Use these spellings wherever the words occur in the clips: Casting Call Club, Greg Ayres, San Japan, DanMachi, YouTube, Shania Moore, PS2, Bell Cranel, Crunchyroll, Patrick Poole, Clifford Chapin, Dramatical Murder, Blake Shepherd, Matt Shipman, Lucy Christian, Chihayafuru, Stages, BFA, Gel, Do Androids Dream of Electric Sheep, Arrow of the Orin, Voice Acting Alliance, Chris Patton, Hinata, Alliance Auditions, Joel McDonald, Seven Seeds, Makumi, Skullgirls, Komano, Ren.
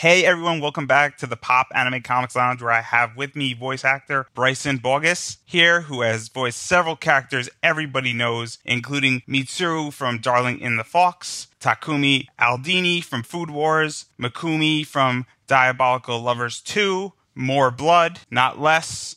Hey everyone, welcome back to the Pop Anime Comics Lounge, where I have with me voice actor Bryson Baugus here, who has voiced several characters everybody knows, including Mitsuru from Darling in the Franxx, Takumi Aldini from Food Wars, Makumi from Diabolik Lovers 2, More Blood, Not Less,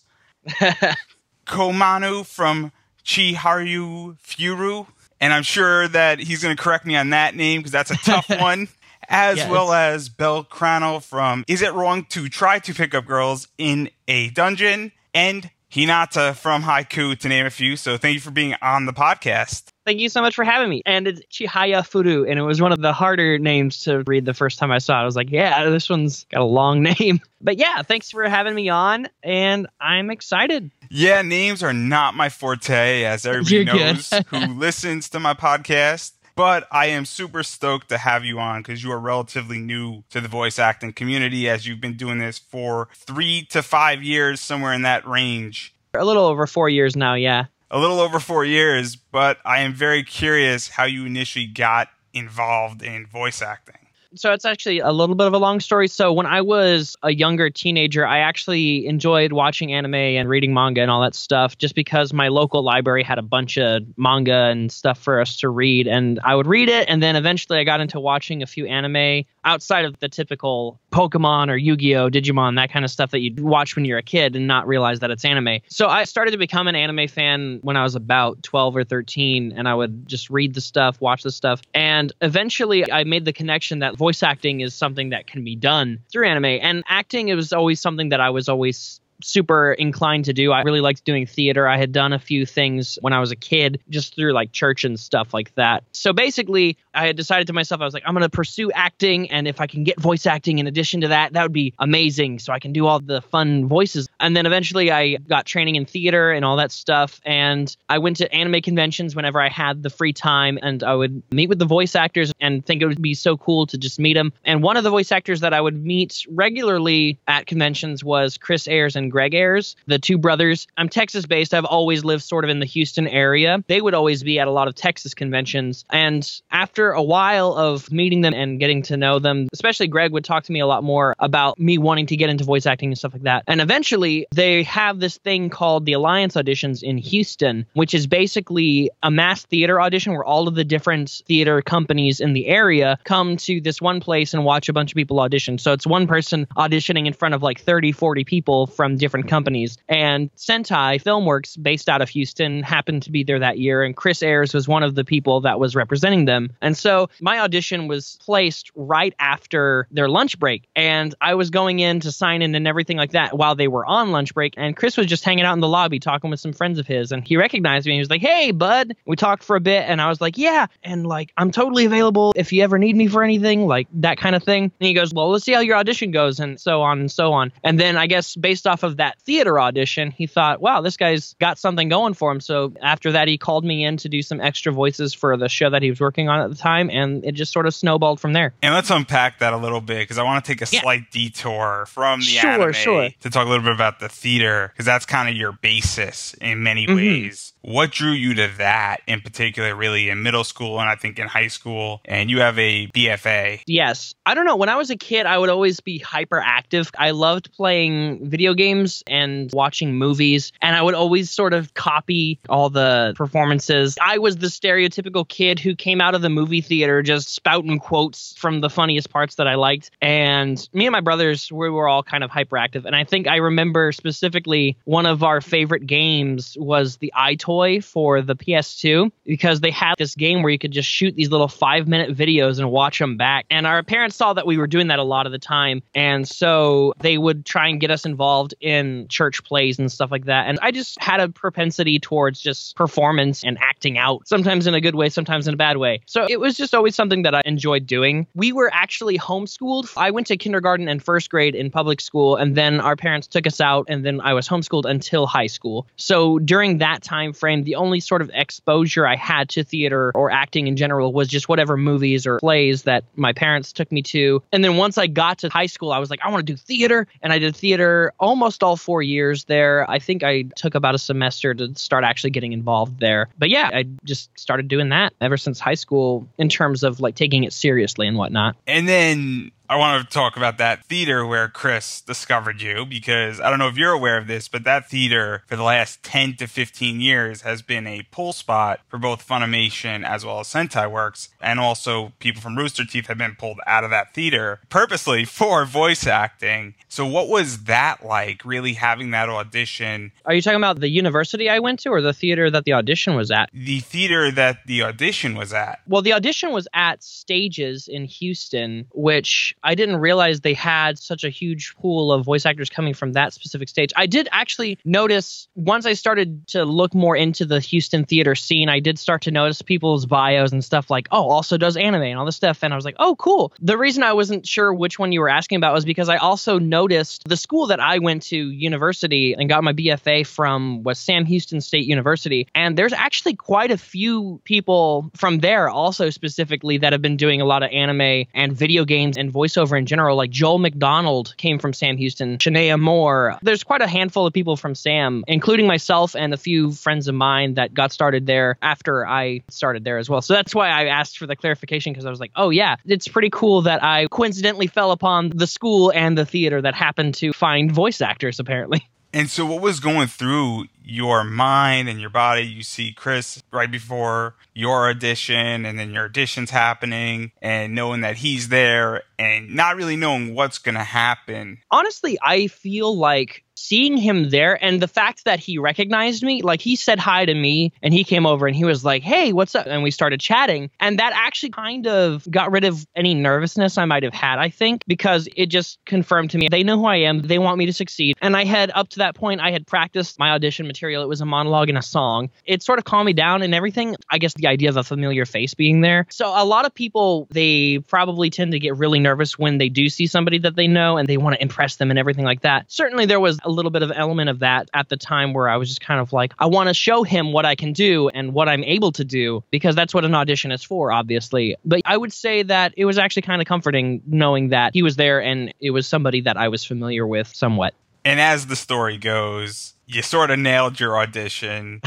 Komano from Chihayafuru, and I'm sure that he's going to correct me on that name because that's a tough one. Well as Bell Cranel from Is It Wrong to Try to Pick Up Girls in a Dungeon? And Hinata from Haikyuu, to name a few. So thank you for being on the podcast. Thank you so much for having me. And it's Chihayafuru, and it was one of the harder names to read the first time I saw it. I was like, yeah, this one's got a long name. But yeah, thanks for having me on, and I'm excited. Yeah, names are not my forte, as everybody knows who listens to my podcast. But I am super stoked to have you on because you are relatively new to the voice acting community, as you've been doing this for 3 to 5 years, somewhere in that range. A little over 4 years now, yeah. A little over 4 years, but I am very curious how you initially got involved in voice acting. So it's actually a little bit of a long story. So when I was a younger teenager, I actually enjoyed watching anime and reading manga and all that stuff just because my local library had a bunch of manga and stuff for us to read. And I would read it. And then eventually I got into watching a few anime outside of the typical Pokemon or Yu-Gi-Oh, Digimon, that kind of stuff that you'd watch when you're a kid and not realize that it's anime. So I started to become an anime fan when I was about 12 or 13. And I would just read the stuff, watch the stuff. And eventually I made the connection that voice acting is something that can be done through anime. And acting, it was always something that I was always super inclined to do. I really liked doing theater. I had done a few things when I was a kid, just through like church and stuff like that. So basically, I had decided to myself, I was like, I'm going to pursue acting. And if I can get voice acting in addition to that, that would be amazing. So I can do all the fun voices. And then eventually I got training in theater and all that stuff. And I went to anime conventions whenever I had the free time. And I would meet with the voice actors and think it would be so cool to just meet them. And one of the voice actors that I would meet regularly at conventions was Chris Ayres and Greg Ayres, the two brothers. I'm Texas-based. I've always lived sort of in the Houston area. They would always be at a lot of Texas conventions. And after a while of meeting them and getting to know them, especially Greg would talk to me a lot more about me wanting to get into voice acting and stuff like that. And eventually, they have this thing called the Alliance Auditions in Houston, which is basically a mass theater audition where all of the different theater companies in the area come to this one place and watch a bunch of people audition. So it's one person auditioning in front of like 30, 40 people from different companies. And Sentai Filmworks, based out of Houston, happened to be there that year. And Chris Ayres was one of the people that was representing them. And so my audition was placed right after their lunch break. And I was going in to sign in and everything like that while they were on lunch break. And Chris was just hanging out in the lobby talking with some friends of his. And he recognized me. And he was like, hey, bud. We talked for a bit. And I was like, yeah. And like, I'm totally available if you ever need me for anything, like that kind of thing. And he goes, well, let's see how your audition goes, and so on and so on. And then I guess based off of that theater audition, he thought, wow, this guy's got something going for him. So after that, he called me in to do some extra voices for the show that he was working on at the time, and it just sort of snowballed from there. And let's unpack that a little bit, because I want to take a slight detour from the anime to talk a little bit about the theater, because that's kind of your basis in many ways. What drew you to that in particular, really, in middle school and I think in high school? And you have a BFA. Yes. I don't know. When I was a kid, I would always be hyperactive. I loved playing video games and watching movies, and I would always sort of copy all the performances. I was the stereotypical kid who came out of the movie theater just spouting quotes from the funniest parts that I liked. And me and my brothers, we were all kind of hyperactive. And I think I remember specifically one of our favorite games was the iToy for the PS2, because they had this game where you could just shoot these little 5-minute videos and watch them back. And our parents saw that we were doing that a lot of the time. And so they would try and get us involved in church plays and stuff like that. And I just had a propensity towards just performance and acting out, sometimes in a good way, sometimes in a bad way. So it was just always something that I enjoyed doing. We were actually homeschooled. I went to kindergarten and first grade in public school, and then our parents took us out, and then I was homeschooled until high school. So during that time frame, the only sort of exposure I had to theater or acting in general was just whatever movies or plays that my parents took me to. And then once I got to high school, I was like, I want to do theater. And I did theater almost all 4 years there. I think I took about a semester to start actually getting involved there. But yeah, I just started doing that ever since high school in terms of like taking it seriously and whatnot. And then I want to talk about that theater where Chris discovered you, because I don't know if you're aware of this, but that theater for the last 10 to 15 years has been a pull spot for both Funimation as well as Sentai Works, and also people from Rooster Teeth have been pulled out of that theater purposely for voice acting. So what was that like, really having that audition? Are you talking about the university I went to or the theater that the audition was at? The theater that the audition was at. Well, the audition was at Stages in Houston, which I didn't realize they had such a huge pool of voice actors coming from that specific stage. I did actually notice, once I started to look more into the Houston theater scene, I did start to notice people's bios and stuff like, oh, also does anime and all this stuff. And I was like, oh, cool. The reason I wasn't sure which one you were asking about was because I also noticed the school that I went to, university, and got my BFA from was Sam Houston State University. And there's actually quite a few people from there also specifically that have been doing a lot of anime and video games and voiceover in general. Like Joel McDonald came from Sam Houston, Shania Moore. There's quite a handful of people from Sam, including myself and a few friends of mine that got started there after I started there as well. So that's why I asked for the clarification, because I was like, oh yeah, it's pretty cool that I coincidentally fell upon the school and the theater that happened to find voice actors apparently. And so what was going through your mind and your body? You see Chris right before your audition, and then your audition's happening, and knowing that he's there and not really knowing what's going to happen. Honestly, I feel like seeing him there and the fact that he recognized me, like he said hi to me and he came over and he was like, hey, what's up? And we started chatting. And that actually kind of got rid of any nervousness I might have had, I think, because it just confirmed to me they know who I am. They want me to succeed. And I had, up to that point, I had practiced my audition material. It was a monologue and a song. It sort of calmed me down and everything. I guess the idea of a familiar face being there. So a lot of people, they probably tend to get really nervous when they do see somebody that they know and they want to impress them and everything like that. Certainly there was a little bit of element of that at the time where I was just kind of like, I want to show him what I can do and what I'm able to do, because that's what an audition is for, obviously. But I would say that it was actually kind of comforting knowing that he was there and it was somebody that I was familiar with somewhat. And as the story goes, you sort of nailed your audition.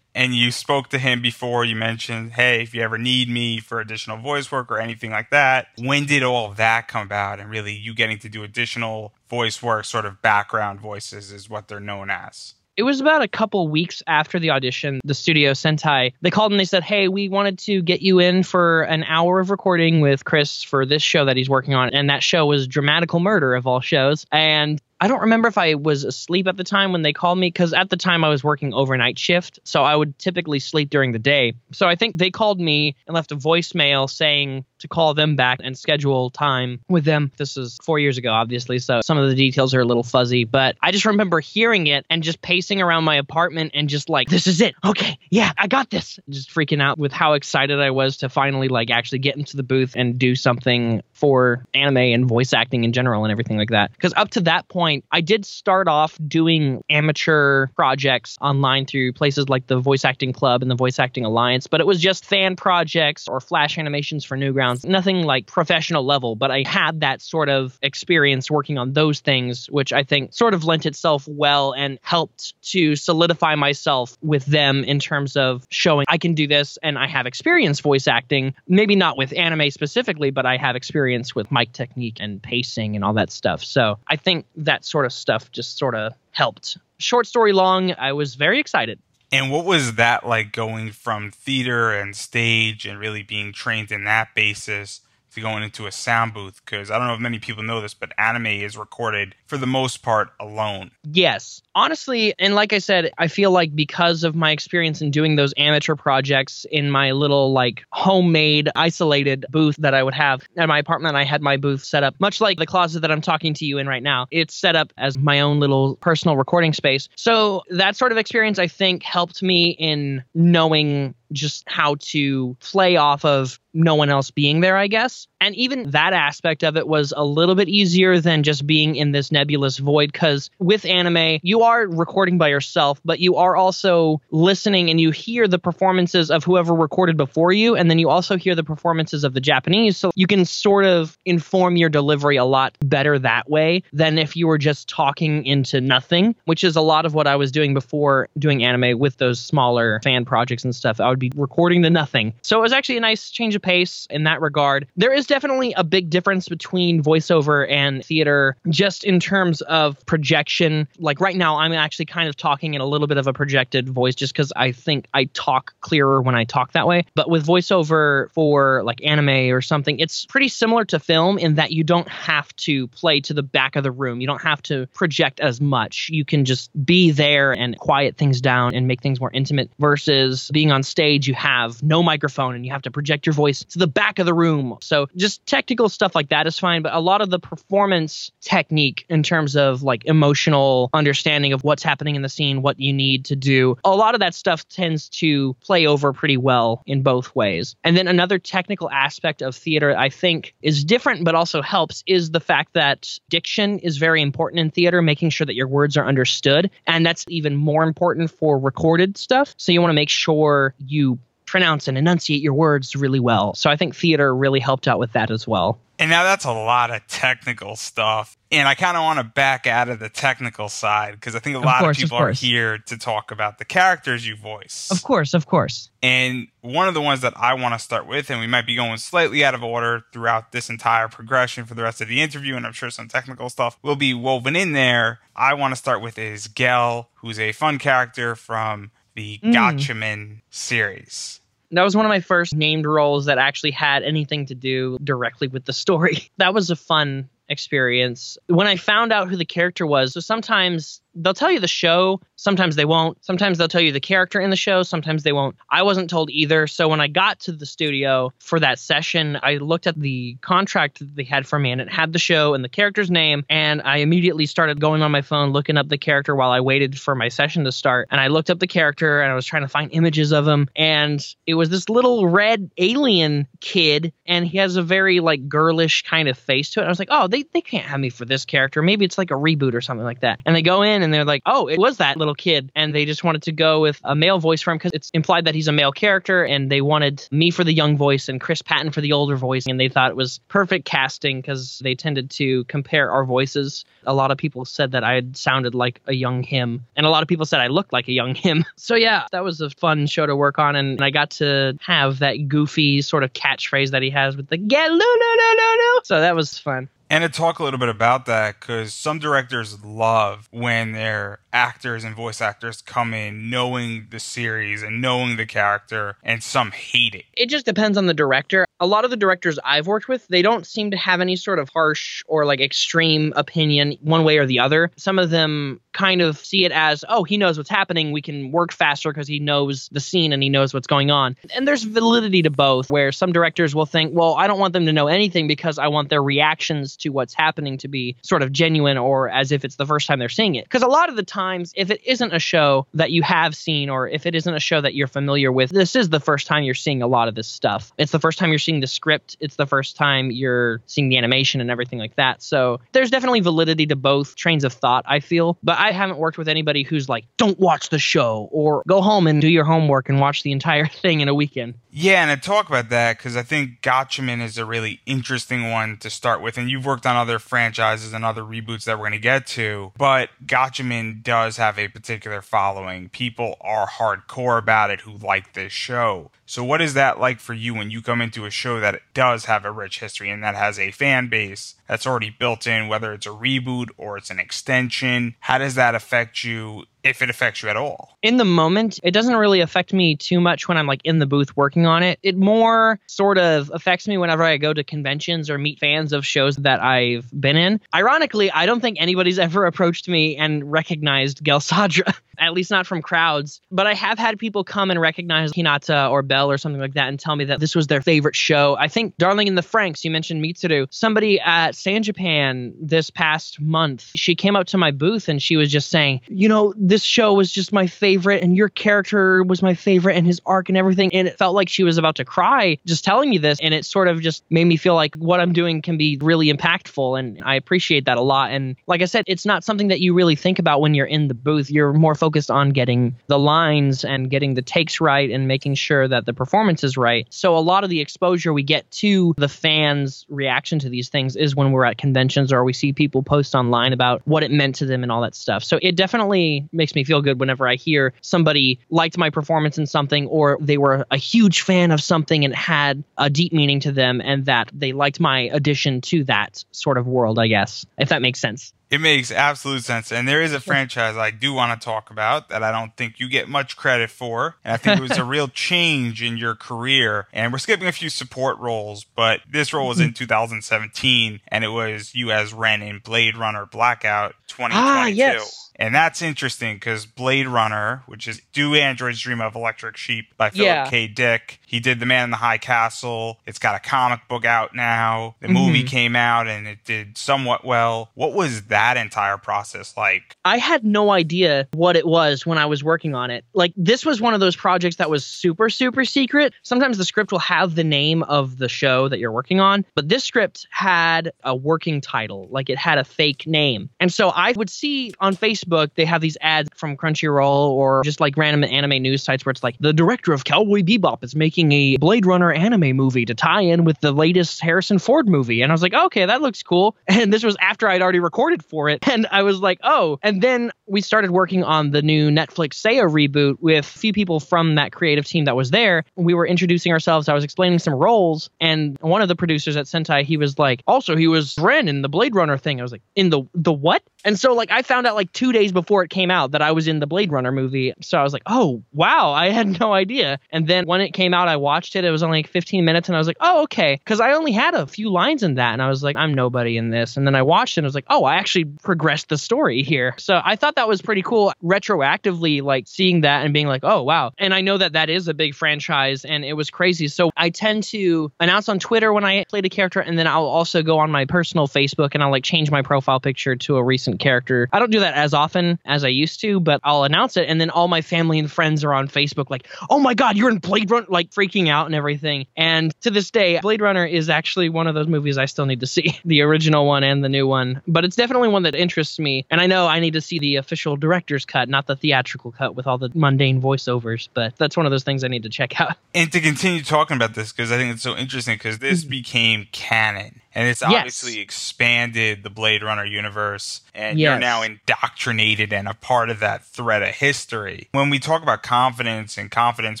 And you spoke to him before. You mentioned, hey, if you ever need me for additional voice work or anything like that. When did all of that come about, and really you getting to do additional voice work, sort of background voices is what they're known as? It was about a couple weeks after the audition. The studio, Sentai, they called and they said, hey, we wanted to get you in for an hour of recording with Chris for this show that he's working on. And that show was Dramatical Murder, of all shows. And I don't remember if I was asleep at the time when they called me, because at the time I was working overnight shift, so I would typically sleep during the day. So I think they called me and left a voicemail saying to call them back and schedule time with them. This is 4 years ago, obviously, so some of the details are a little fuzzy, but I just remember hearing it and just pacing around my apartment and just like, this is it. Okay, yeah, I got this. Just freaking out with how excited I was to finally like actually get into the booth and do something for anime and voice acting in general and everything like that. Because up to that point, I did start off doing amateur projects online through places like the Voice Acting Club and the Voice Acting Alliance, but it was just fan projects or flash animations for Newgrounds, nothing like professional level, but I had that sort of experience working on those things, which I think sort of lent itself well and helped to solidify myself with them in terms of showing I can do this and I have experience voice acting, maybe not with anime specifically, but I have experience with mic technique and pacing and all that stuff. So I think that sort of stuff just sort of helped. Short story long, I was very excited. And what was that like, going from theater and stage and really being trained in that basis to going into a sound booth? Because I don't know if many people know this, but anime is recorded for the most part alone. Yes. Honestly, and like I said, I feel like because of my experience in doing those amateur projects in my little like homemade isolated booth that I would have at my apartment, I had my booth set up much like the closet that I'm talking to you in right now. It's set up as my own little personal recording space. So that sort of experience, I think, helped me in knowing just how to play off of no one else being there, I guess. And even that aspect of it was a little bit easier than just being in this nebulous void, because with anime, you are recording by yourself, but you are also listening and you hear the performances of whoever recorded before you, and then you also hear the performances of the Japanese, so you can sort of inform your delivery a lot better that way than if you were just talking into nothing, which is a lot of what I was doing before doing anime with those smaller fan projects and stuff. I would be be recording to nothing. So it was actually a nice change of pace in that regard. There is definitely a big difference between voiceover and theater just in terms of projection. Like right now, I'm actually kind of talking in a little bit of a projected voice just because I think I talk clearer when I talk that way. But with voiceover for like anime or something, it's pretty similar to film in that you don't have to play to the back of the room. You don't have to project as much. You can just be there and quiet things down and make things more intimate versus being on stage. You have no microphone and you have to project your voice to the back of the room. So just technical stuff like that is fine. But a lot of the performance technique in terms of like emotional understanding of what's happening in the scene, what you need to do, a lot of that stuff tends to play over pretty well in both ways. And then another technical aspect of theater I think is different but also helps is the fact that diction is very important in theater, making sure that your words are understood. And that's even more important for recorded stuff. So you want to make sure you pronounce and enunciate your words really well. So I think theater really helped out with that as well. And now that's a lot of technical stuff. And I kind of want to back out of the technical side because I think a lot of people are here to talk about the characters you voice. Of course, of course. And one of the ones that I want to start with, and we might be going slightly out of order throughout this entire progression for the rest of the interview, and I'm sure some technical stuff will be woven in there. I want to start with is Gel, who's a fun character from the Gatchaman series. That was one of my first named roles that actually had anything to do directly with the story. That was a fun experience. When I found out who the character was, so sometimes they'll tell you the show, sometimes they won't. Sometimes they'll tell you the character in the show, sometimes they won't. I wasn't told either. So when I got to the studio for that session, I looked at the contract that they had for me and it had the show and the character's name. And I immediately started going on my phone, looking up the character while I waited for my session to start. And I looked up the character and I was trying to find images of him. And it was this little red alien kid. And he has a very like girlish kind of face to it. And I was like, oh, they can't have me for this character. Maybe it's like a reboot or something like that. And they go in and they're like, oh, it was that little kid. And they just wanted to go with a male voice for him because it's implied that he's a male character. And they wanted me for the young voice and Chris Patton for the older voice. And they thought it was perfect casting because they tended to compare our voices. A lot of people said that I had sounded like a young him. And a lot of people said I looked like a young him. So yeah, that was a fun show to work on. And I got to have that goofy sort of catchphrase that he has with the get no, no, no, no, no. So that was fun. And to talk a little bit about that, because some directors love when their actors and voice actors come in knowing the series and knowing the character, and some hate it. It just depends on the director. A lot of the directors I've worked with, they don't seem to have any sort of harsh or like extreme opinion one way or the other. Some of them kind of see it as, oh, he knows what's happening. We can work faster because he knows the scene and he knows what's going on. And there's validity to both, where some directors will think, well, I don't want them to know anything because I want their reactions to what's happening to be sort of genuine or as if it's the first time they're seeing it. Because a lot of the times, if it isn't a show that you have seen or if it isn't a show that you're familiar with, this is the first time you're seeing a lot of this stuff. It's the first time you're seeing the script. It's the first time you're seeing the animation and everything like that. So there's definitely validity to both trains of thought, I feel. But I haven't worked with anybody who's like, don't watch the show or go home and do your homework and watch the entire thing in a weekend. Yeah, and I talk about that because I think Gatchaman is a really interesting one to start with. And you've worked on other franchises and other reboots that we're going to get to, but Gatchaman does have a particular following. People are hardcore about it who like this show. So what is that like for you when you come into a show that does have a rich history and that has a fan base that's already built in, whether it's a reboot or it's an extension? How does that affect you, if it affects you at all? In the moment, it doesn't really affect me too much when I'm like in the booth working on it. It more sort of affects me whenever I go to conventions or meet fans of shows that I've been in. Ironically, I don't think anybody's ever approached me and recognized Gel Sadra, at least not from crowds. But I have had people come and recognize Hinata or Bell or something like that and tell me that this was their favorite show. I think Darling in the Franxx, you mentioned Mitsuru. Somebody at San Japan this past month, she came up to my booth and she was just saying, you know, this show was just my favorite and your character was my favorite and his arc and everything. And it felt like she was about to cry just telling me this. And it sort of just made me feel like what I'm doing can be really impactful. And I appreciate that a lot. And like I said, it's not something that you really think about when you're in the booth. You're more focused on getting the lines and getting the takes right and making sure that the performance is right. So a lot of the exposure we get to the fans' reaction to these things is when we're at conventions or we see people post online about what it meant to them and all that stuff. So it definitely makes makes me feel good whenever I hear somebody liked my performance in something, or they were a huge fan of something and had a deep meaning to them, and that they liked my addition to that sort of world, I guess, if that makes sense. It makes absolute sense. And there is a franchise I do want to talk about that I don't think you get much credit for. And I think it was a real change in your career. And we're skipping a few support roles, but this role was in 2017. And it was you as Ren in Blade Runner Blackout 2022. Ah, yes. And that's interesting because Blade Runner, which is Do Androids Dream of Electric Sheep by Philip K. Dick. He did The Man in the High Castle. It's got a comic book out now. The movie came out and it did somewhat well. What was that entire process like? I had no idea what it was when I was working on it. Like, this was one of those projects that was super, super secret. Sometimes the script will have the name of the show that you're working on, but this script had a working title. Like, it had a fake name. And so I would see on Facebook, they have these ads from Crunchyroll or just like random anime news sites where it's like, the director of Cowboy Bebop is making a Blade Runner anime movie to tie in with the latest Harrison Ford movie. And I was like, okay, that looks cool. And this was after I'd already recorded for it. And I was like, oh. And then we started working on the new Netflix Seiya reboot with a few people from that creative team that was there. We were introducing ourselves. I was explaining some roles. And one of the producers at Sentai, he was like, also, he was Ren in the Blade Runner thing. I was like, in the what? And so like I found out like 2 days before it came out that I was in the Blade Runner movie. So I was like, oh, wow, I had no idea. And then when it came out, I watched it. It was only like 15 minutes. And I was like, oh, okay. Because I only had a few lines in that. And I was like, I'm nobody in this. And then I watched it and I was like, oh, I actually progressed the story here. So I thought that was pretty cool retroactively, like seeing that and being like, oh, wow. And I know that that is a big franchise and it was crazy. So I tend to announce on Twitter when I played a character, and then I'll also go on my personal Facebook and I'll like change my profile picture to a recent character. I don't do that as often as I used to, but I'll announce it, and then all my family and friends are on Facebook like, oh my god, you're in Blade Runner, like freaking out and everything. And to this day, Blade Runner is actually one of those movies I still need to see, the original one and the new one, but it's definitely one that interests me. And I know I need to see the official director's cut, not the theatrical cut with all the mundane voiceovers, but that's one of those things I need to check out. And to continue talking about this, because I think it's so interesting, because this became canon. And it's obviously expanded the Blade Runner universe, and you're now indoctrinated and a part of that thread of history. When we talk about confidence and confidence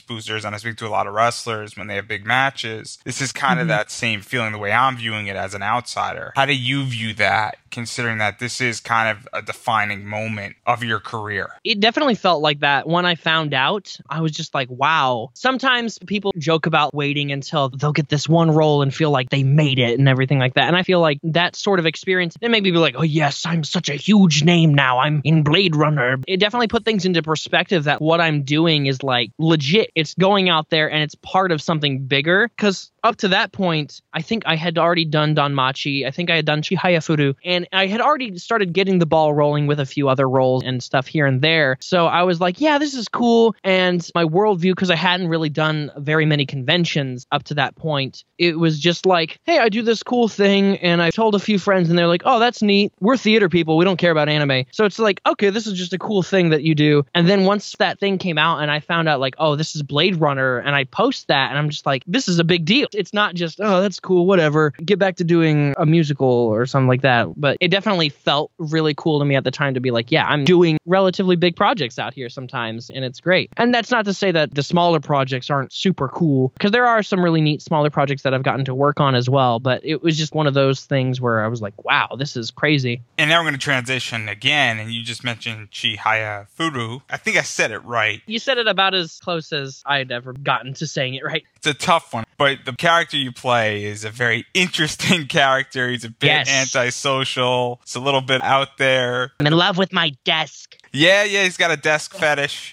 boosters, and I speak to a lot of wrestlers when they have big matches, this is kind of that same feeling, the way I'm viewing it as an outsider. How do you view that, considering that this is kind of a defining moment of your career? It definitely felt like that. When I found out, I was just like, wow. Sometimes people joke about waiting until they'll get this one role and feel like they made it and everything like that. And I feel like that sort of experience, it made me be like, oh yes, I'm such a huge name now. I'm in Blade Runner. It definitely put things into perspective that what I'm doing is like legit. It's going out there and it's part of something bigger. Because up to that point, I think I had already done DanMachi. I think I had done Chihayafuru. And I had already started getting the ball rolling with a few other roles and stuff here and there. So I was like, yeah, this is cool. And my worldview, because I hadn't really done very many conventions up to that point, it was just like, hey, I do this cool thing, and I told a few friends and they're like, oh, that's neat. We're theater people. We don't care about anime. So it's like, okay, this is just a cool thing that you do. And then once that thing came out and I found out like, oh, this is Blade Runner, and I post that and I'm just like, this is a big deal. It's not just, oh, that's cool, whatever, get back to doing a musical or something like that. But it definitely felt really cool to me at the time to be like, yeah, I'm doing relatively big projects out here sometimes, and it's great. And that's not to say that the smaller projects aren't super cool, because there are some really neat smaller projects that I've gotten to work on as well. But it was just one of those things where I was like, wow, this is crazy. And now we're going to transition again, and you just mentioned Chihayafuru. I think I said it right. You said it about as close as I'd ever gotten to saying it right. It's a tough one, but the character you play is a very interesting character. He's a bit antisocial. It's a little bit out there. I'm in love with my desk. Yeah, he's got a desk fetish.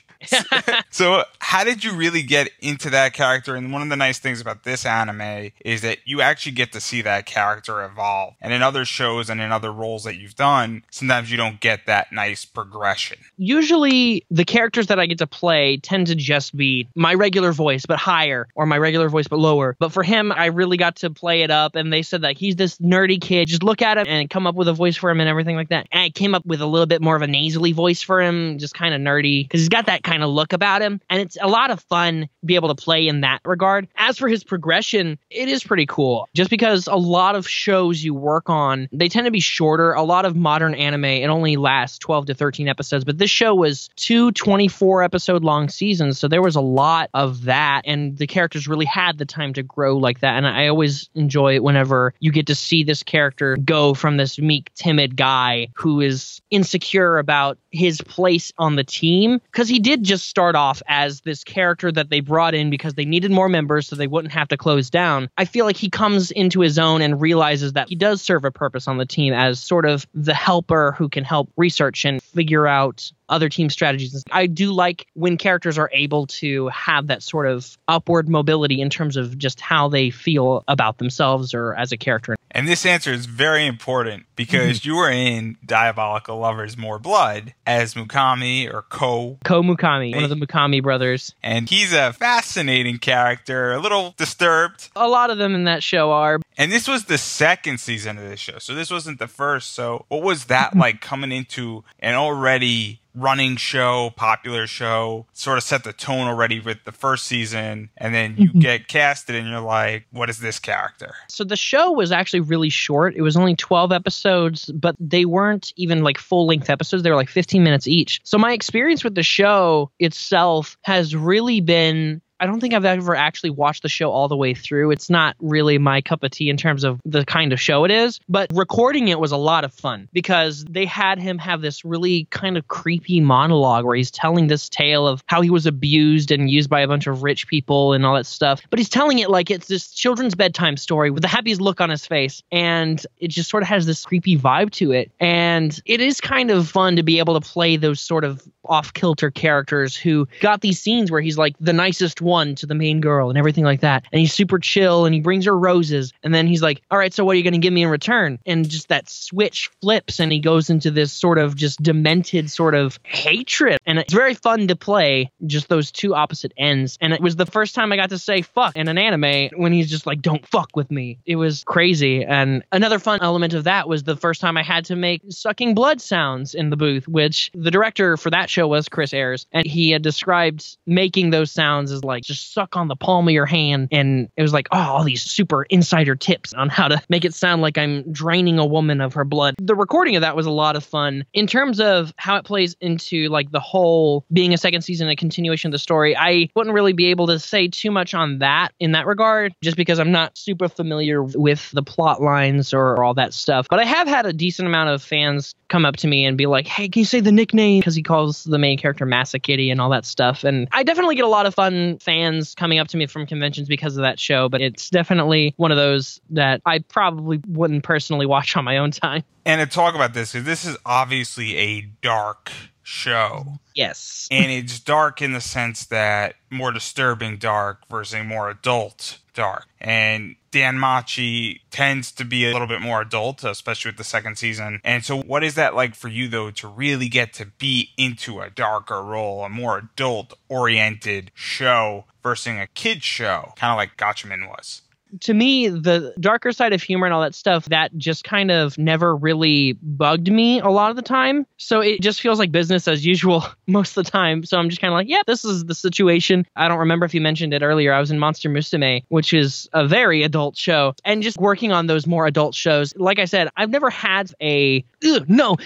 So how did you really get into that character? And one of the nice things about this anime is that you actually get to see that character evolve. And in other shows and in other roles that you've done, sometimes you don't get that nice progression. Usually the characters that I get to play tend to just be my regular voice but higher, or my regular voice but lower. But for him, I really got to play it up, and they said that he's this nerdy kid, just look at him and come up with a voice for him and everything like that. And I came up with a little bit more of a nasally voice for him, just kind of nerdy, because he's got that kind kind of look about him. And it's a lot of fun to be able to play in that regard. As for his progression, it is pretty cool. Just because a lot of shows you work on, they tend to be shorter. A lot of modern anime, it only lasts 12 to 13 episodes. But this show was two 24-episode long seasons. So there was a lot of that. And the characters really had the time to grow like that. And I always enjoy it whenever you get to see this character go from this meek, timid guy who is insecure about his place on the team, because he did just start off as this character that they brought in because they needed more members so they wouldn't have to close down. I feel like he comes into his own and realizes that he does serve a purpose on the team as sort of the helper who can help research and figure out other team strategies. I do like when characters are able to have that sort of upward mobility in terms of just how they feel about themselves or as a character. And this answer is very important because you were in Diabolical Lovers More Blood as Mukami or Ko Mukami, one of the Mukami brothers. And he's a fascinating character, a little disturbed. A lot of them in that show are. And this was the second season of this show, so this wasn't the first. So what was that like coming into an already running show, popular show, sort of set the tone already with the first season, and then you get casted and you're like, what is this character? So the show was actually really short. It was only 12 episodes, but they weren't even like full-length episodes. They were like 15 minutes each. So my experience with the show itself has really been, I don't think I've ever actually watched the show all the way through. It's not really my cup of tea in terms of the kind of show it is, but recording it was a lot of fun because they had him have this really kind of creepy monologue where he's telling this tale of how he was abused and used by a bunch of rich people and all that stuff. But he's telling it like it's this children's bedtime story with the happiest look on his face. And it just sort of has this creepy vibe to it. And it is kind of fun to be able to play those sort of off-kilter characters who got these scenes where he's like the nicest one to the main girl and everything like that, and he's super chill and he brings her roses, and then he's like, all right, so what are you going to give me in return? And just that switch flips and he goes into this sort of just demented sort of hatred, and it's very fun to play just those two opposite ends. And it was the first time I got to say fuck in an anime when he's just like, don't fuck with me. It was crazy. And another fun element of that was the first time I had to make sucking blood sounds in the booth, which the director for that show was Chris Ayres, and he had described making those sounds as like just suck on the palm of your hand. And it was like, oh, all these super insider tips on how to make it sound like I'm draining a woman of her blood. The recording of that was a lot of fun. In terms of how it plays into like the whole being a second season, a continuation of the story, I wouldn't really be able to say too much on that in that regard, just because I'm not super familiar with the plot lines or all that stuff. But I have had a decent amount of fans come up to me and be like, hey, can you say the nickname? Because he calls the main character Massa Kitty and all that stuff. And I definitely get a lot of fun fans coming up to me from conventions because of that show, but it's definitely one of those that I probably wouldn't personally watch on my own time. And to talk about this, because this is obviously a dark show. Yes. And it's dark in the sense that more disturbing dark versus a more adult dark. And DanMachi tends to be a little bit more adult, especially with the second season. And so what is that like for you, though, to really get to be into a darker role, a more adult-oriented show versus a kid's show, kind of like Gatchaman was? To me, the darker side of humor and all that stuff, that just kind of never really bugged me a lot of the time. So it just feels like business as usual most of the time. So I'm just kind of like, yeah, this is the situation. I don't remember if you mentioned it earlier. I was in Monster Musume, which is a very adult show. And just working on those more adult shows, like I said, I've never had a, no,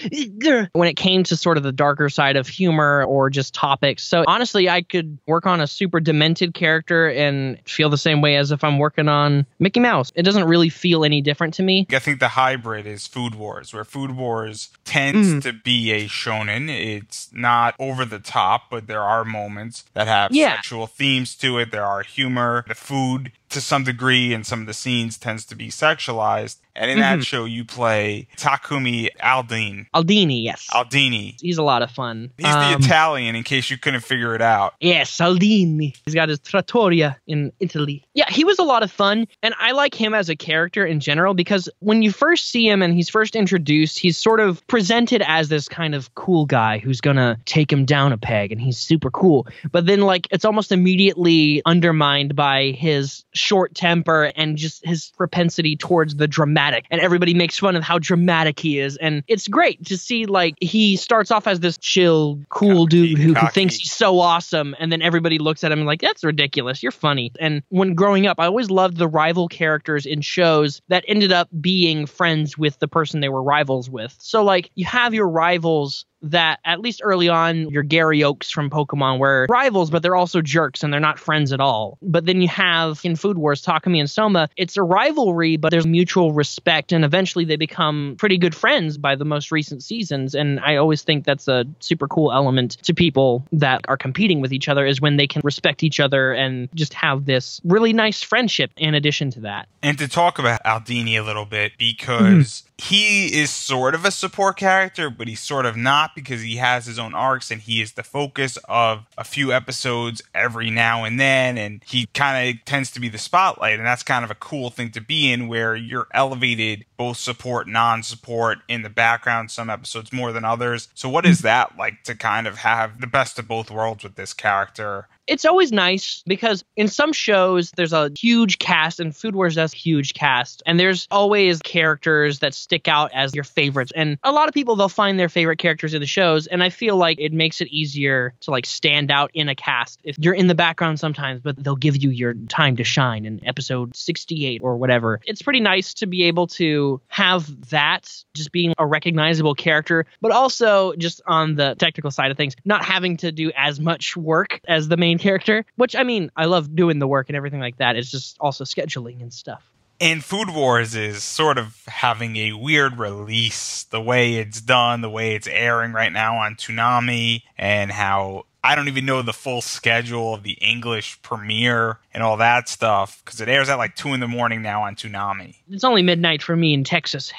when it came to sort of the darker side of humor or just topics. So honestly, I could work on a super demented character and feel the same way as if I'm working on Mickey Mouse. It doesn't really feel any different to me. I think the hybrid is Food Wars, where Food Wars tends to be a shonen. It's not over the top, but there are moments that have sexual themes to it. There are humor. The food, to some degree, and some of the scenes tends to be sexualized. And in that show, you play Takumi Aldini. Aldini, yes. Aldini. He's a lot of fun. He's the Italian, in case you couldn't figure it out. Yes, Aldini. He's got his trattoria in Italy. Yeah, he was a lot of fun. And I like him as a character in general, because when you first see him and he's first introduced, he's sort of presented as this kind of cool guy who's going to take him down a peg, and he's super cool. But then, like, it's almost immediately undermined by his short temper and just his propensity towards the dramatic dramatic, and everybody makes fun of how dramatic he is. And it's great to see, like, he starts off as this chill, cool dude who thinks he's so awesome, and then everybody looks at him like, that's ridiculous, you're funny. And when growing up, I always loved the rival characters in shows that ended up being friends with the person they were rivals with. So, like, you have your rivals that, at least early on, your Gary Oaks from Pokemon were rivals, but they're also jerks and they're not friends at all. But then you have, in Food Wars, Takumi and Soma, it's a rivalry, but there's mutual respect, and eventually they become pretty good friends by the most recent seasons. And I always think that's a super cool element to people that are competing with each other, is when they can respect each other and just have this really nice friendship in addition to that. And to talk about Aldini a little bit, because he is sort of a support character, but he's sort of not, because he has his own arcs and he is the focus of a few episodes every now and then, and he kind of tends to be the spotlight, and that's kind of a cool thing to be in, where you're elevated both support, non-support, in the background, some episodes more than others. So what is that like, to kind of have the best of both worlds with this character? It's always nice, because in some shows there's a huge cast, and Food Wars does a huge cast, and there's always characters that stick out as your favorites. And a lot of people, they'll find their favorite characters in the shows, and I feel like it makes it easier to, like, stand out in a cast if you're in the background sometimes, but they'll give you your time to shine in episode 68 or whatever. It's pretty nice to be able to have that, just being a recognizable character, but also just on the technical side of things, not having to do as much work as the main character, which, I mean, I love doing the work and everything like that. It's just also scheduling and stuff. And Food Wars is sort of having a weird release, the way it's done, the way it's airing right now on Toonami, and how I don't even know the full schedule of the English premiere and all that stuff, because it airs at like 2 a.m. now on Toonami. It's only midnight for me in Texas.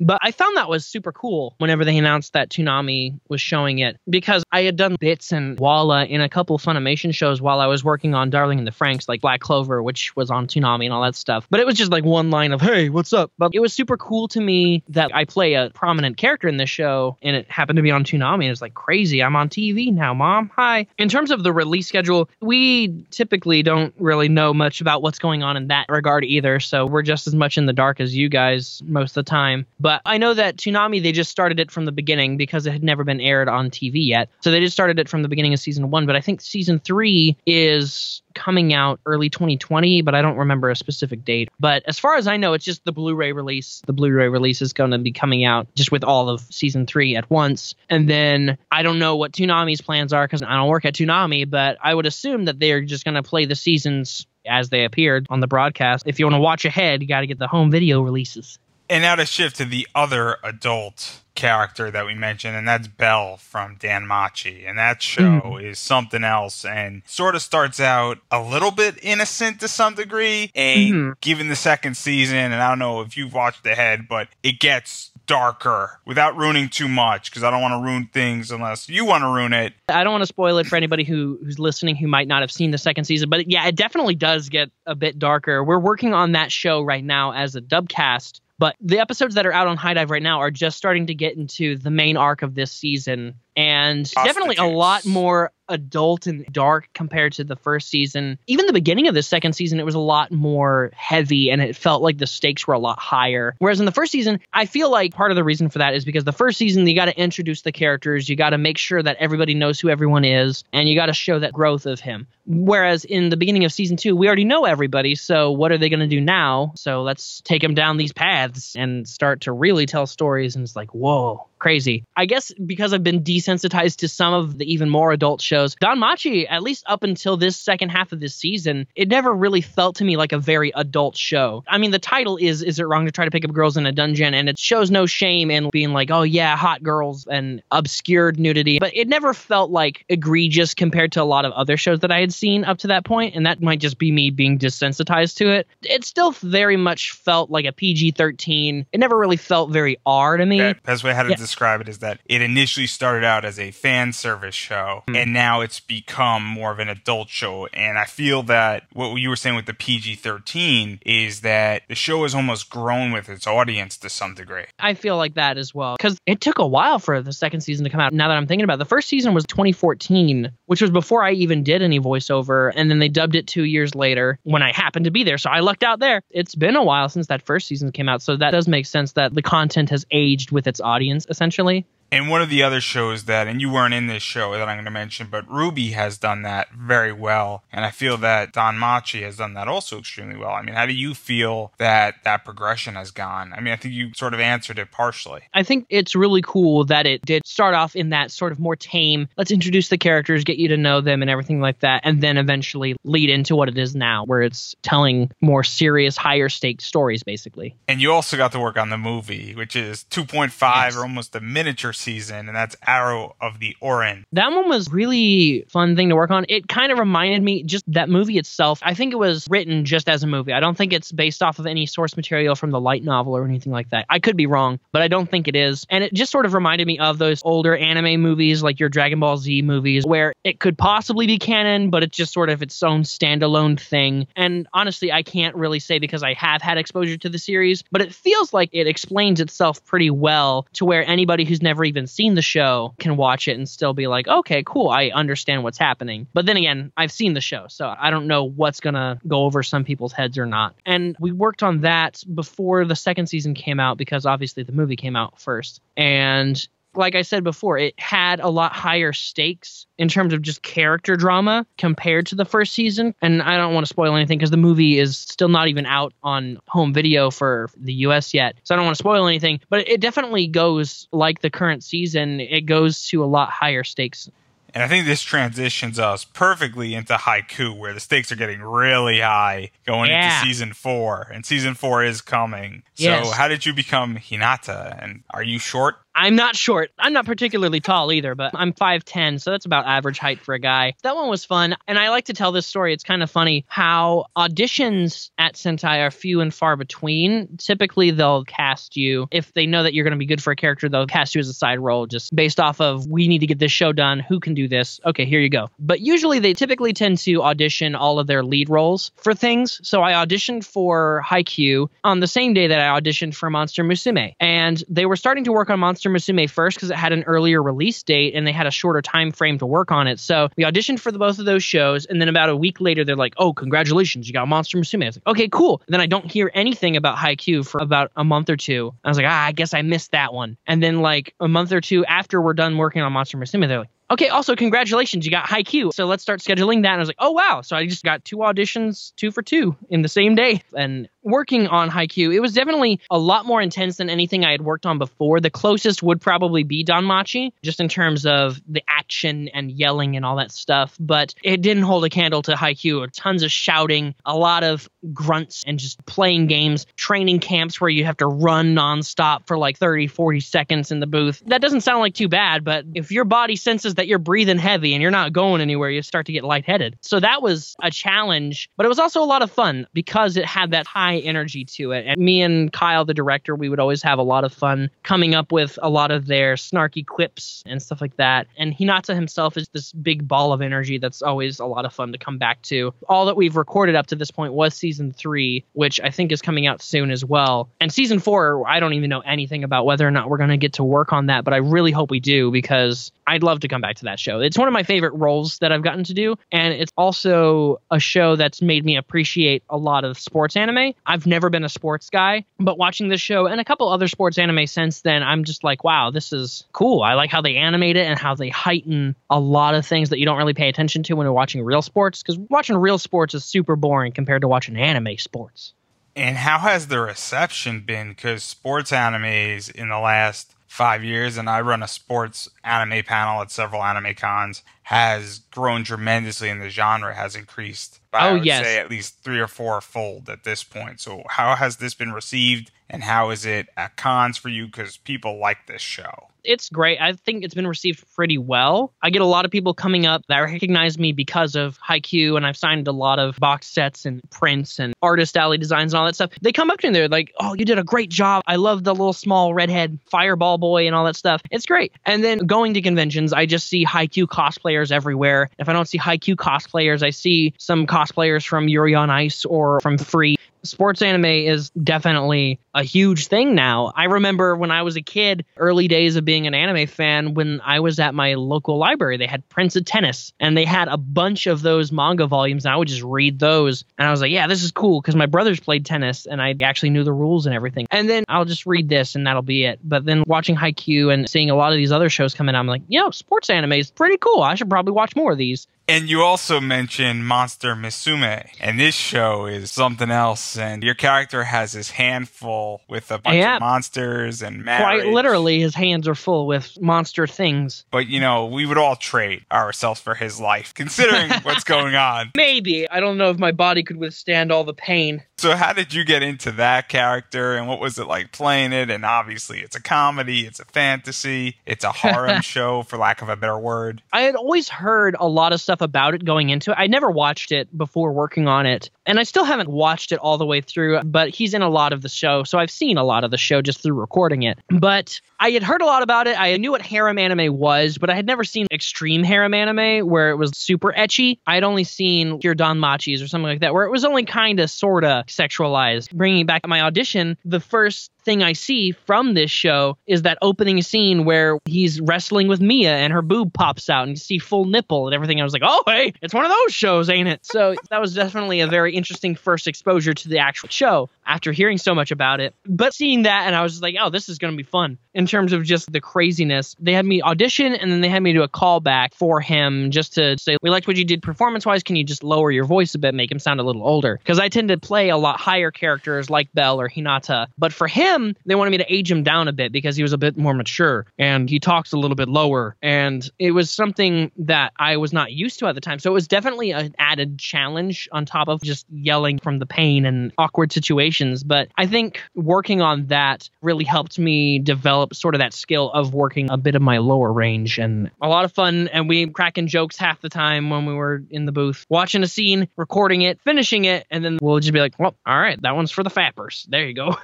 But I found that was super cool whenever they announced that Toonami was showing it, because I had done bits and Walla in a couple Funimation shows while I was working on Darling in the Franxx, like Black Clover, which was on Toonami and all that stuff. But it was just like one line of, hey, what's up? But it was super cool to me that I play a prominent character in this show, and it happened to be on Toonami, and it's like, crazy, I'm on TV now, Mom. Hi. In terms of the release schedule, we typically don't really know much about what's going on in that regard either, so we're just as much in the dark as you guys most of the time. But I know that Toonami, they just started it from the beginning because it had never been aired on TV yet. So they just started it from the beginning of season 1, but I think season 3 is coming out early 2020, but I don't remember a specific date. But as far as I know, it's just the Blu-ray release. The Blu-ray release is going to be coming out just with all of season 3 at once. And then I don't know what Toonami's plans are, because I don't work at Toonami, but I would assume that they're just going to play the seasons as they appeared on the broadcast. If you want to watch ahead, you got to get the home video releases. And now to shift to the other adult character that we mentioned, and that's Bell from DanMachi. And that show is something else, and sort of starts out a little bit innocent to some degree, and given the second season, and I don't know if you've watched ahead, but it gets darker without ruining too much, because I don't want to ruin things unless you want to ruin it. I don't want to spoil it for anybody who's listening who might not have seen the second season, but yeah, it definitely does get a bit darker. We're working on that show right now as a dubcast, but the episodes that are out on High Dive right now are just starting to get into the main arc of this season. And definitely a lot more adult and dark compared to the first season. Even the beginning of the second season, it was a lot more heavy, and it felt like the stakes were a lot higher. Whereas in the first season, I feel like part of the reason for that is because the first season, you got to introduce the characters, you got to make sure that everybody knows who everyone is, and you got to show that growth of him. Whereas in the beginning of season 2, we already know everybody, so what are they going to do now? So let's take them down these paths and start to really tell stories, and it's like, whoa. Crazy. I guess because I've been desensitized to some of the even more adult shows, DanMachi, at least up until this second half of this season, it never really felt to me like a very adult show. I mean, the title is It Wrong to Try to Pick Up Girls in a Dungeon? And it shows no shame in being like, oh yeah, hot girls and obscured nudity. But it never felt like egregious compared to a lot of other shows that I had seen up to that point. And that might just be me being desensitized to it. It still very much felt like a PG-13. It never really felt very R to me. That's what I had to describe it is that it initially started out as a fan service show, and now it's become more of an adult show. And I feel that what you were saying with the PG-13 is that the show has almost grown with its audience to some degree. I feel like that as well, because it took a while for the second season to come out. Now that I'm thinking about it, the first season was 2014, which was before I even did any voiceover, and then they dubbed it 2 years later when I happened to be there, so I lucked out there. It's been a while since that first season came out, so that does make sense that the content has aged with its audience, essentially. And one of the other shows that, and you weren't in this show that I'm going to mention, but Ruby has done that very well. And I feel that DanMachi has done that also extremely well. I mean, how do you feel that that progression has gone? I mean, I think you sort of answered it partially. I think it's really cool that it did start off in that sort of more tame, let's introduce the characters, get you to know them and everything like that, and then eventually lead into what it is now, where it's telling more serious, higher stakes stories, basically. And you also got to work on the movie, which is 2.5 or almost a miniature season, and that's Arrow of the Orin. That one was really fun thing to work on. It kind of reminded me, just that movie itself, I think it was written just as a movie. I don't think it's based off of any source material from the light novel or anything like that. I could be wrong, but I don't think it is. And it just sort of reminded me of those older anime movies, like your Dragon Ball Z movies, where it could possibly be canon, but it's just sort of its own standalone thing. And honestly, I can't really say because I have had exposure to the series, but it feels like it explains itself pretty well to where anybody who's never even seen the show can watch it and still be like, okay, cool, I understand what's happening. But then again, I've seen the show, so I don't know what's gonna go over some people's heads or not. And we worked on that before the second season came out because obviously the movie came out first. And like I said before, it had a lot higher stakes in terms of just character drama compared to the first season. And I don't want to spoil anything because the movie is still not even out on home video for the US yet. So I don't want to spoil anything, but it definitely goes, like the current season, it goes to a lot higher stakes. And I think this transitions us perfectly into Haikyuu, where the stakes are getting really high going into season 4. And season 4 is coming. So how did you become Hinata? And are you short? I'm not short. I'm not particularly tall either, but I'm 5'10", so that's about average height for a guy. That one was fun, and I like to tell this story. It's kind of funny how auditions at Sentai are few and far between. Typically, they'll cast you. If they know that you're going to be good for a character, they'll cast you as a side role just based off of, we need to get this show done. Who can do this? Okay, here you go. But usually, they typically tend to audition all of their lead roles for things. So I auditioned for Haikyuu on the same day that I auditioned for Monster Musume, and they were starting to work on Monster Musume first because it had an earlier release date and they had a shorter time frame to work on it. So we auditioned for the both of those shows, and then about a week later they're like, oh, congratulations, you got Monster Musume. I was like, okay, cool. And then I don't hear anything about Haikyuu for about a month or two. I was like, I guess I missed that one. And then like a month or two after we're done working on Monster Musume, they're like, okay, also, congratulations, you got Haikyuu. So let's start scheduling that. And I was like, oh, wow. So I just got 2 auditions, 2 for 2 in the same day. And working on Haikyuu, it was definitely a lot more intense than anything I had worked on before. The closest would probably be DanMachi, just in terms of the action and yelling and all that stuff. But it didn't hold a candle to Haikyuu. Tons of shouting, a lot of grunts and just playing games, training camps where you have to run nonstop for like 30, 40 seconds in the booth. That doesn't sound like too bad, but if your body senses that you're breathing heavy and you're not going anywhere, you start to get lightheaded. So that was a challenge, but it was also a lot of fun because it had that high energy to it. And me and Kyle, the director, we would always have a lot of fun coming up with a lot of their snarky quips and stuff like that. And Hinata himself is this big ball of energy that's always a lot of fun to come back to. All that we've recorded up to this point was season 3, which I think is coming out soon as well. And season 4, I don't even know anything about whether or not we're going to get to work on that, but I really hope we do because I'd love to come back to that show. It's one of my favorite roles that I've gotten to do, and it's also a show that's made me appreciate a lot of sports anime. I've never been a sports guy, but watching this show and a couple other sports anime since then, I'm just like, wow, this is cool. I like how they animate it and how they heighten a lot of things that you don't really pay attention to when you're watching real sports, because watching real sports is super boring compared to watching anime sports. And how has the reception been? Because sports animes in the last 5 years, and I run a sports anime panel at several anime cons, has grown tremendously, and the genre has increased by, I would say, at least 3 or 4 fold at this point. So how has this been received, and how is it at cons for you? Because people like this show. It's great. I think it's been received pretty well. I get a lot of people coming up that recognize me because of Haikyuu, and I've signed a lot of box sets and prints and Artist Alley designs and all that stuff. They come up to me and they're like, oh, you did a great job. I love the little small redhead fireball Callboy and all that stuff. It's great. And then going to conventions, I just see Haikyuu cosplayers everywhere. If I don't see Haikyuu cosplayers, I see some cosplayers from Yuri on Ice or from Free. Sports anime is definitely a huge thing now. I remember when I was a kid, early days of being an anime fan, when I was at my local library, they had Prince of Tennis, and they had a bunch of those manga volumes, and I would just read those, and I was like, yeah, this is cool, because my brothers played tennis, and I actually knew the rules and everything. And then I'll just read this, and that'll be it. But then watching Haikyuu and seeing a lot of these other shows come in, I'm like, you know, sports anime is pretty cool. I should probably watch more of these. And you also mentioned Monster Musume, and this show is something else, and your character has his hand full with a bunch of monsters and marriage. Quite literally, his hands are full with monster things. But, you know, we would all trade ourselves for his life, considering what's going on. Maybe. I don't know if my body could withstand all the pain. So how did you get into that character, and what was it like playing it? And obviously, it's a comedy, it's a fantasy, it's a harem show, for lack of a better word. I had always heard a lot of stuff about it going into it. I never watched it before working on it, and I still haven't watched it all the way through, but he's in a lot of the show, so I've seen a lot of the show just through recording it. But I had heard a lot about it. I knew what harem anime was, but I had never seen extreme harem anime where it was super ecchi. I'd only seen your DanMachis or something like that, where it was only kind of sort of sexualized. Bringing back my audition, the first thing I see from this show is that opening scene where he's wrestling with Mia and her boob pops out and you see full nipple and everything. I was like, oh, hey, it's one of those shows, ain't it? So that was definitely a very interesting first exposure to the actual show after hearing so much about it. But seeing that, and I was just like, oh, this is going to be fun in terms of just the craziness. They had me audition and then they had me do a callback for him just to say, we liked what you did performance-wise. Can you just lower your voice a bit, make him sound a little older? Because I tend to play a lot higher characters like Bell or Hinata. But for him, they wanted me to age him down a bit because he was a bit more mature and he talks a little bit lower. And it was something that I was not used to at the time. So it was definitely an added challenge on top of just yelling from the pain and awkward situations. But I think working on that really helped me develop sort of that skill of working a bit of my lower range, and a lot of fun. And we cracking jokes half the time when we were in the booth, watching a scene, recording it, finishing it. And then we'll just be like, well, all right, that one's for the fappers. There you go.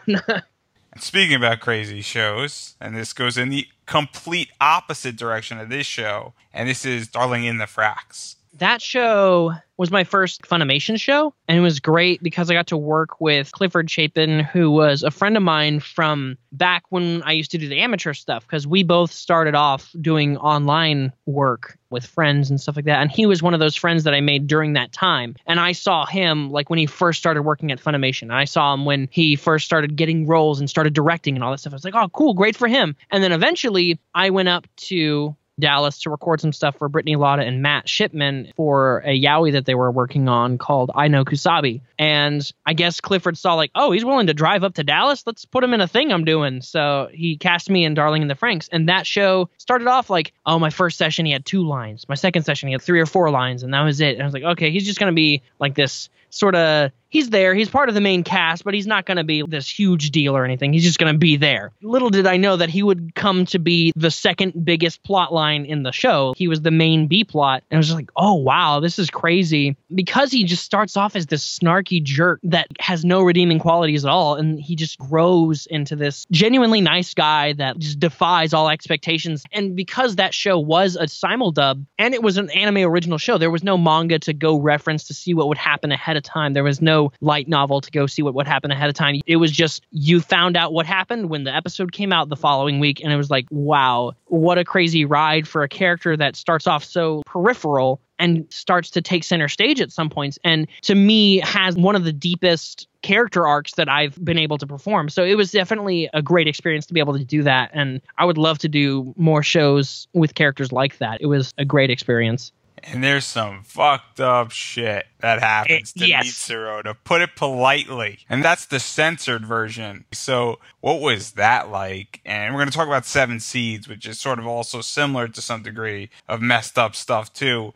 And speaking about crazy shows, and this goes in the complete opposite direction of this show, and this is Darling in the Franxx. That show was my first Funimation show, and it was great because I got to work with Clifford Chapin, who was a friend of mine from back when I used to do the amateur stuff, because we both started off doing online work with friends and stuff like that, and he was one of those friends that I made during that time. And I saw him like when he first started working at Funimation, and I saw him when he first started getting roles and started directing and all that stuff. I was like, oh, cool, great for him. And then eventually I went up to Dallas to record some stuff for Brittany Latta and Matt Shipman for a yaoi that they were working on called I Know Kusabi. And I guess Clifford saw like, oh, he's willing to drive up to Dallas. Let's put him in a thing I'm doing. So he cast me in Darling in the Franxx. And that show started off like, oh, my first session, he had 2 lines. My second session, he had 3 or 4 lines. And that was it. And I was like, okay, he's just going to be like this sort of, he's there, he's part of the main cast, but he's not going to be this huge deal or anything. He's just going to be there. Little did I know that he would come to be the second biggest plot line in the show. He was the main B plot. And I was just like, oh, wow, this is crazy. Because he just starts off as this snarky jerk that has no redeeming qualities at all. And he just grows into this genuinely nice guy that just defies all expectations. And because that show was a simuldub and it was an anime original show, there was no manga to go reference to see what would happen ahead of time. There was no light novel to go see what would happen ahead of time. It was just, you found out what happened when the episode came out the following week, and it was like, wow, what a crazy ride for a character that starts off so peripheral and starts to take center stage at some points, and to me has one of the deepest character arcs that I've been able to perform. So it was definitely a great experience to be able to do that, and I would love to do more shows with characters like that. It was a great experience. And there's some fucked up shit that happens to Mitsuru, to put it politely. And that's the censored version. So what was that like? And we're going to talk about Seven Seeds, which is sort of also similar to some degree of messed up stuff too.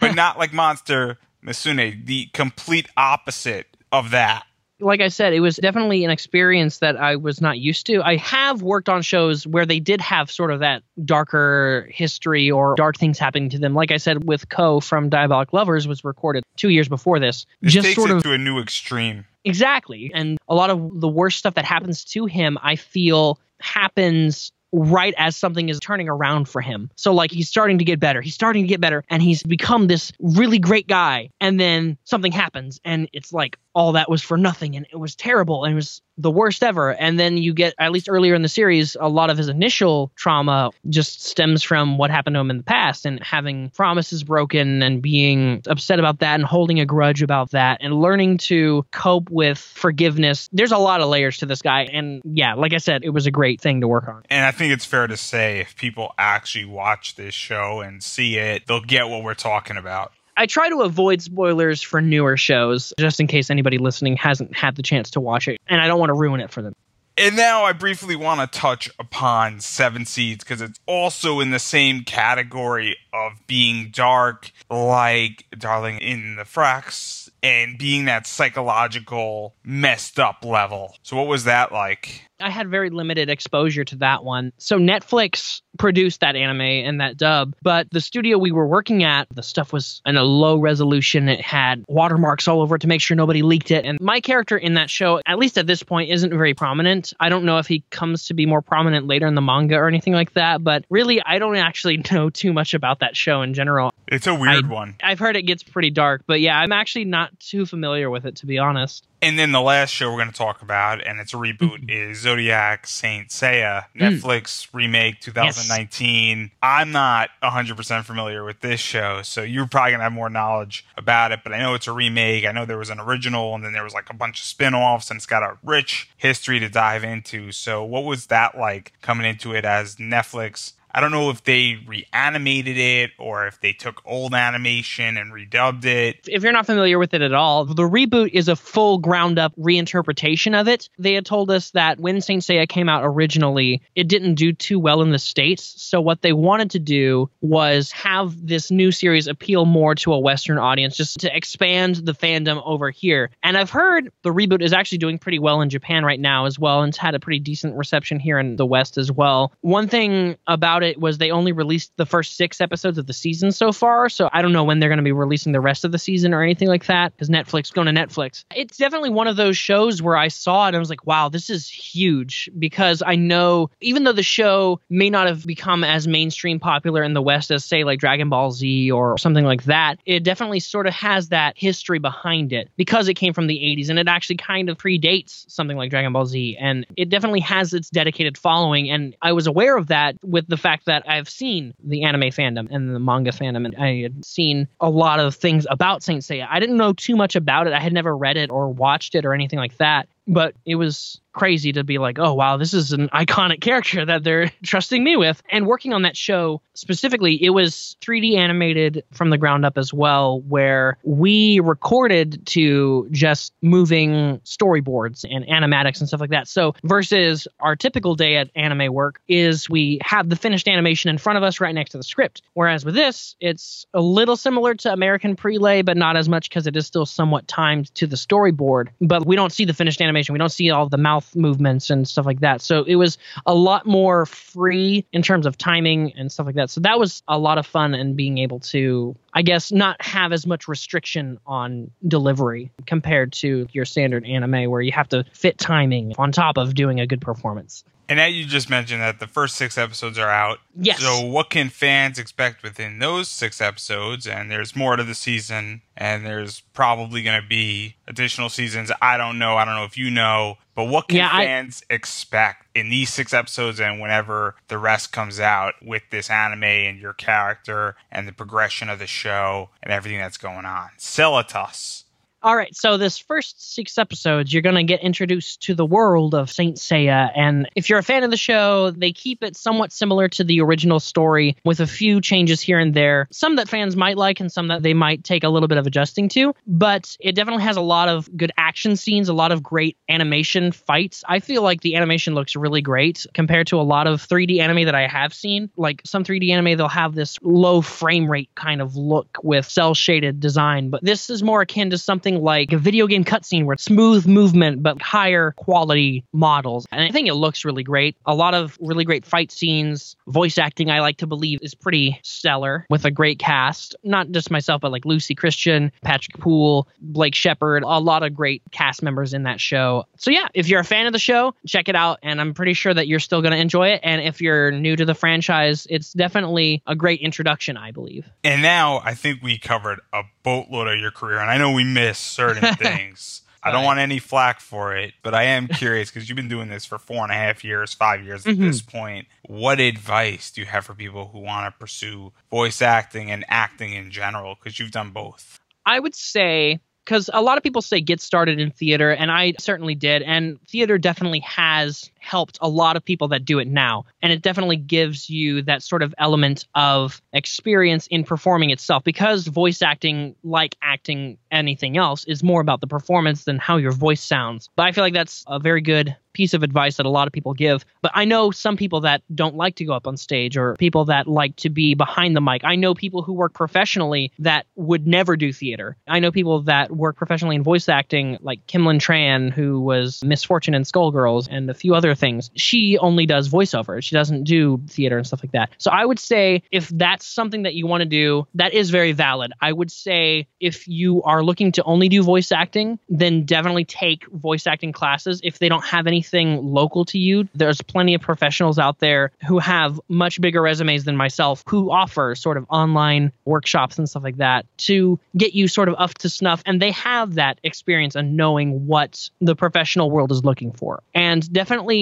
But not like Monster Musume, the complete opposite of that. Like I said, it was definitely an experience that I was not used to. I have worked on shows where they did have sort of that darker history or dark things happening to them. Like I said, with Ko from Diabolik Lovers was recorded 2 years before this. It just takes sort of it to a new extreme. Exactly. And a lot of the worst stuff that happens to him, I feel happens right as something is turning around for him. So like he's starting to get better. He's starting to get better and he's become this really great guy. And then something happens and it's like all that was for nothing and it was terrible and it was the worst ever. And then you get, at least earlier in the series, a lot of his initial trauma just stems from what happened to him in the past and having promises broken and being upset about that and holding a grudge about that and learning to cope with forgiveness. There's a lot of layers to this guy. And yeah, like I said, it was a great thing to work on. And I think it's fair to say if people actually watch this show and see it, they'll get what we're talking about. I try to avoid spoilers for newer shows, just in case anybody listening hasn't had the chance to watch it, and I don't want to ruin it for them. And now I briefly want to touch upon Seven Seeds, because it's also in the same category of being dark, like Darling in the Franxx, and being that psychological, messed up level. So what was that like? I had very limited exposure to that one. So Netflix produced that anime and that dub, but the studio we were working at, the stuff was in a low resolution. It had watermarks all over it to make sure nobody leaked it. And my character in that show, at least at this point, isn't very prominent. I don't know if he comes to be more prominent later in the manga or anything like that, but really, I don't actually know too much about that show in general. It's a weird one. I've heard it gets pretty dark, but yeah, I'm actually not too familiar with it, to be honest. And then the last show we're going to talk about, and it's a reboot, is Zodiac Saint Seiya, Netflix remake 2019. Yes. I'm not 100% familiar with this show, so you're probably going to have more knowledge about it, but I know it's a remake. I know there was an original, and then there was like a bunch of spin-offs, and it's got a rich history to dive into. So what was that like coming into it as Netflix? I don't know if they reanimated it or if they took old animation and redubbed it. If you're not familiar with it at all, the reboot is a full ground-up reinterpretation of it. They had told us that when Saint Seiya came out originally, it didn't do too well in the States. So what they wanted to do was have this new series appeal more to a Western audience, just to expand the fandom over here. And I've heard the reboot is actually doing pretty well in Japan right now as well, and it's had a pretty decent reception here in the West as well. One thing about it was they only released the first 6 episodes of the season so far, so I don't know when they're going to be releasing the rest of the season or anything like that, because Netflix, going to Netflix. It's definitely one of those shows where I saw it and I was like, wow, this is huge, because I know even though the show may not have become as mainstream popular in the West as, say, like Dragon Ball Z or something like that, it definitely sort of has that history behind it because it came from the 80s and it actually kind of predates something like Dragon Ball Z, and it definitely has its dedicated following, and I was aware of that with the fact that I've seen the anime fandom and the manga fandom, and I had seen a lot of things about Saint Seiya. I didn't know too much about it. I had never read it or watched it or anything like that, but it was crazy to be like, oh, wow, this is an iconic character that they're trusting me with. And working on that show specifically, it was 3D animated from the ground up as well, where we recorded to just moving storyboards and animatics and stuff like that. So versus our typical day at anime work is we have the finished animation in front of us right next to the script. Whereas with this, it's a little similar to American Prelay, but not as much because it is still somewhat timed to the storyboard. But we don't see the finished animation. We don't see all the mouth movements and stuff like that. So it was a lot more free in terms of timing and stuff like that. So that was a lot of fun, and being able to, I guess, not have as much restriction on delivery compared to your standard anime where you have to fit timing on top of doing a good performance. And that, you just mentioned that the first 6 episodes are out. Yes. So what can fans expect within those 6 episodes? And there's more to the season, and there's probably going to be additional seasons. I don't know. I don't know if you know. But what can fans expect in these 6 episodes and whenever the rest comes out with this anime and your character and the progression of the show and everything that's going on? Sell it to us. All right, so this first 6 episodes, you're going to get introduced to the world of Saint Seiya, and if you're a fan of the show, they keep it somewhat similar to the original story with a few changes here and there, some that fans might like and some that they might take a little bit of adjusting to, but it definitely has a lot of good action scenes, a lot of great animation fights. I feel like the animation looks really great compared to a lot of 3D anime that I have seen. Like some 3D anime, they'll have this low frame rate kind of look with cel-shaded design, but this is more akin to something something like a video game cutscene where it's smooth movement, but higher quality models. And I think it looks really great. A lot of really great fight scenes. Voice acting, I like to believe, is pretty stellar with a great cast. Not just myself, but like Lucy Christian, Patrick Poole, Blake Shepherd, a lot of great cast members in that show. So yeah, if you're a fan of the show, check it out. And I'm pretty sure that you're still going to enjoy it. And if you're new to the franchise, it's definitely a great introduction, I believe. And now I think we covered a boatload of your career. And I know we missed certain things. I don't want any flack for it, but I am curious because you've been doing this for 4.5 years, 5 years at this point. What advice do you have for people who want to pursue voice acting and acting in general? Because you've done both. I would say, because a lot of people say get started in theater, and I certainly did. And theater definitely has helped a lot of people that do it now. And it definitely gives you that sort of element of experience in performing itself, because voice acting, like acting anything else, is more about the performance than how your voice sounds. But I feel like that's a very good piece of advice that a lot of people give. But I know some people that don't like to go up on stage, or people that like to be behind the mic. I know people who work professionally that would never do theater. I know people that work professionally in voice acting, like Kim Lin Tran, who was Miss Fortune and Skullgirls and a few other things. She only does voiceover. She doesn't do theater and stuff like that. So I would say if that's something that you want to do, that is very valid. I would say if you are looking to only do voice acting, then definitely take voice acting classes if they don't have anything local to you. There's plenty of professionals out there who have much bigger resumes than myself who offer sort of online workshops and stuff like that to get you sort of up to snuff. And they have that experience and knowing what the professional world is looking for. And definitely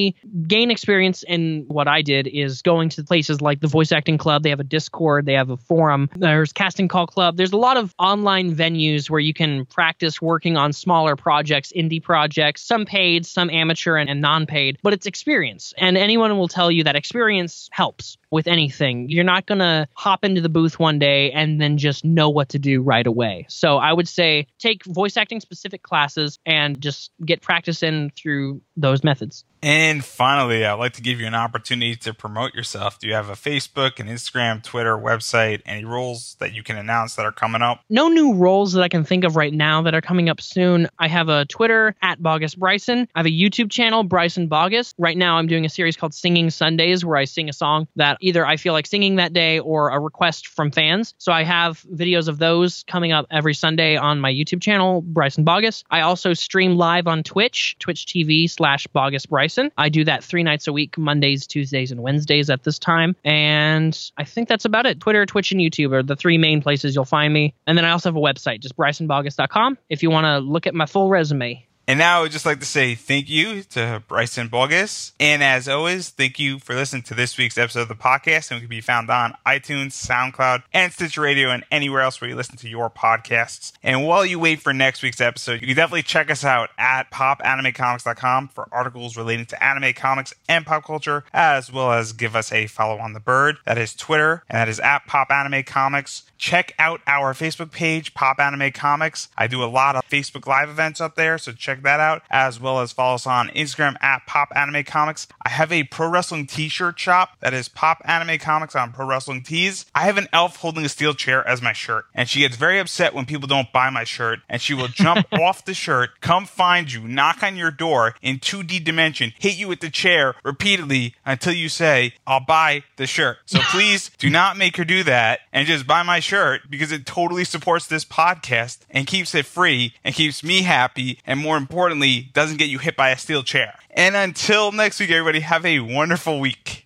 gain experience. And what I did is going to places like the Voice Acting Club. They have a Discord, they have a forum, there's Casting Call Club. There's a lot of online venues where you can practice working on smaller projects, indie projects, some paid, some amateur and non-paid, but it's experience. And anyone will tell you that experience helps with anything. You're not going to hop into the booth one day and then just know what to do right away. So I would say take voice acting specific classes and just get practice in through those methods. And finally, I'd like to give you an opportunity to promote yourself. Do you have a Facebook, an Instagram, Twitter, website, any roles that you can announce that are coming up? No new roles that I can think of right now that are coming up soon. I have a Twitter, @BaugusBryson. I have a YouTube channel, Bryson Baugus. Right now, I'm doing a series called Singing Sundays, where I sing a song that either I feel like singing that day or a request from fans. So I have videos of those coming up every Sunday on my YouTube channel, Bryson Baugus. I also stream live on Twitch, twitch.tv/BaugusBryson. I do that 3 nights a week, Mondays, Tuesdays, and Wednesdays at this time. And I think that's about it. Twitter, Twitch, and YouTube are the 3 main places you'll find me. And then I also have a website, just brysonbaugus.com, if you want to look at my full resume. And now I would just like to say thank you to Bryson Baugus. And as always, thank you for listening to this week's episode of the podcast. And we can be found on iTunes, SoundCloud, and Stitcher Radio, and anywhere else where you listen to your podcasts. And while you wait for next week's episode, you can definitely check us out at popanimecomics.com for articles relating to anime, comics, and pop culture, as well as give us a follow on the bird. That is Twitter, and that is @popanimecomics. Check out our Facebook page, Pop Anime Comics. I do a lot of Facebook Live events up there, so check that out, as well as follow us on Instagram @PopAnimeComics. I have a pro wrestling t-shirt shop, that is Pop Anime Comics on Pro Wrestling Tees. I have an elf holding a steel chair as my shirt, and she gets very upset when people don't buy my shirt, and she will jump off the shirt, come find you, knock on your door in 2D dimension, hit you with the chair repeatedly until you say, I'll buy the shirt. So please do not make her do that, and just buy my shirt, because it totally supports this podcast and keeps it free and keeps me happy, and more importantly, doesn't get you hit by a steel chair. And until next week, everybody, have a wonderful week.